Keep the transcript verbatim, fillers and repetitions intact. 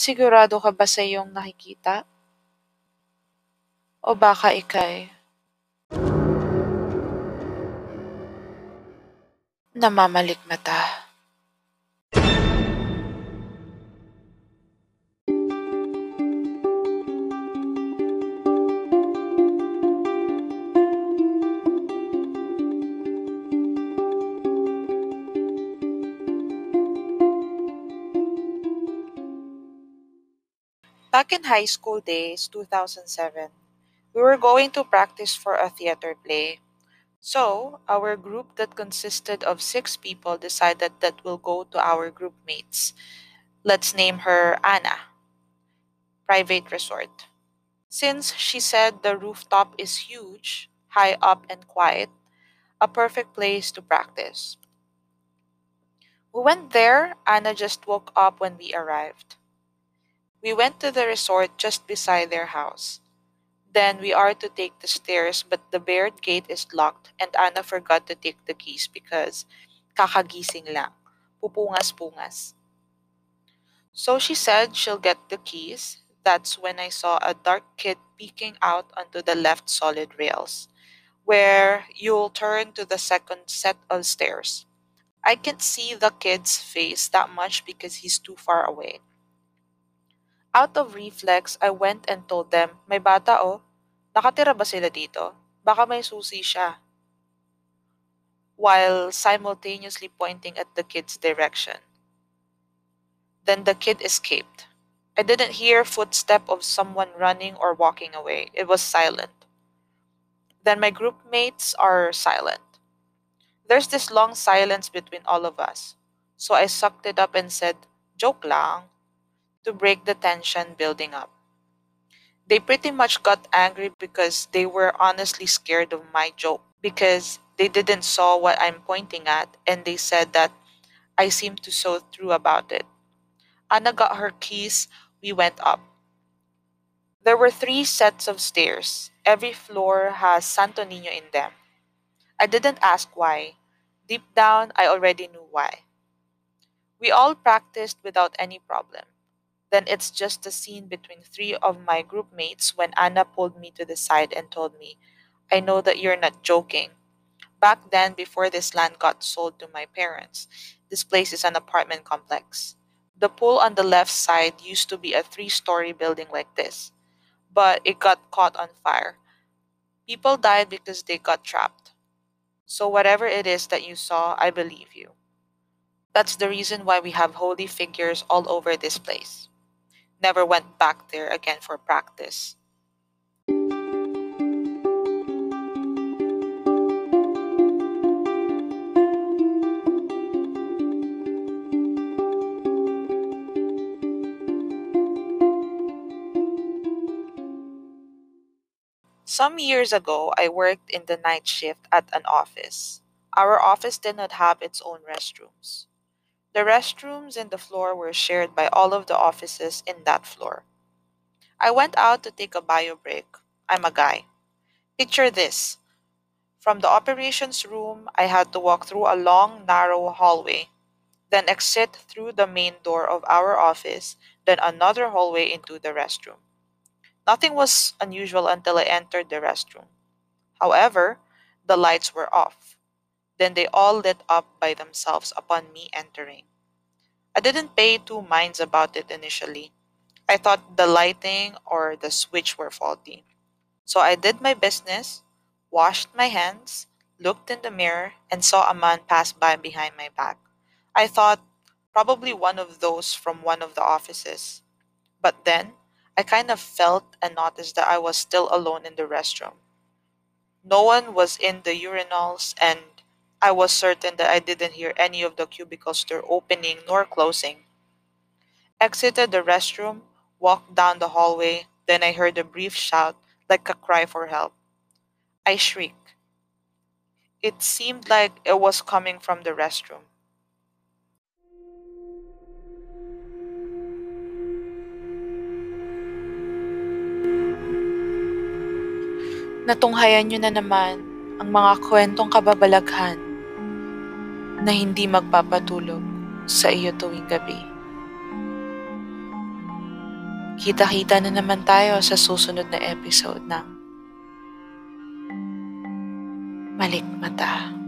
Sigurado ka ba sa iyong nakikita? O baka ika'y namamalikmata? Back in high school days, two thousand seven, we were going to practice for a theater play. So, our group that consisted of six people decided that we'll go to our group mates. Let's name her Anna. Private resort. Since she said the rooftop is huge, high up and quiet, a perfect place to practice. We went there. Anna just woke up when we arrived. We went to the resort just beside their house. Then we are to take the stairs, but the barred gate is locked and Anna forgot to take the keys because kakagising lang, pupungas-pungas. So she said she'll get the keys. That's when I saw a dark kid peeking out onto the left solid rails, where you'll turn to the second set of stairs. I can't see the kid's face that much because he's too far away. Out of reflex, I went and told them, "May bata oh, nakatira ba sila dito? Baka may susi siya." While simultaneously pointing at the kid's direction. Then the kid escaped. I didn't hear footstep of someone running or walking away. It was silent. Then my group mates are silent. There's this long silence between all of us. So I sucked it up and said, "Joke lang," to break the tension building up. They pretty much got angry because they were honestly scared of my joke because they didn't saw what I'm pointing at, and they said that I seemed to so through about it. Anna got her keys. We went up. There were three sets of stairs. Every floor has Santo Niño in them. I didn't ask why. Deep down, I already knew why. We all practiced without any problem. Then it's just a scene between three of my group mates when Anna pulled me to the side and told me, "I know that you're not joking. Back then, before this land got sold to my parents, this place is an apartment complex. The pool on the left side used to be a three-story building like this, but it got caught on fire. People died because they got trapped. So whatever it is that you saw, I believe you. That's the reason why we have holy figures all over this place." Never went back there again for practice. Some years ago, I worked in the night shift at an office. Our office did not have its own restrooms. The restrooms in the floor were shared by all of the offices in that floor. I went out to take a bio break. I'm a guy. Picture this. From the operations room, I had to walk through a long, narrow hallway, then exit through the main door of our office, then another hallway into the restroom. Nothing was unusual until I entered the restroom. However, the lights were off. Then they all lit up by themselves upon me entering. I didn't pay two minds about it initially. I thought the lighting or the switch were faulty. So I did my business, washed my hands, looked in the mirror, and saw a man pass by behind my back. I thought, probably one of those from one of the offices. But then, I kind of felt and noticed that I was still alone in the restroom. No one was in the urinals, and I was certain that I didn't hear any of the cubicles door opening nor closing. Exited the restroom, walked down the hallway, then I heard a brief shout, like a cry for help. I shrieked. It seemed like it was coming from the restroom. Natunghayan niyo na naman ang mga kwentong kababalaghan na hindi magpapatulog sa iyo tuwing gabi. Kita-kita na naman tayo sa susunod na episode ng Malikmata.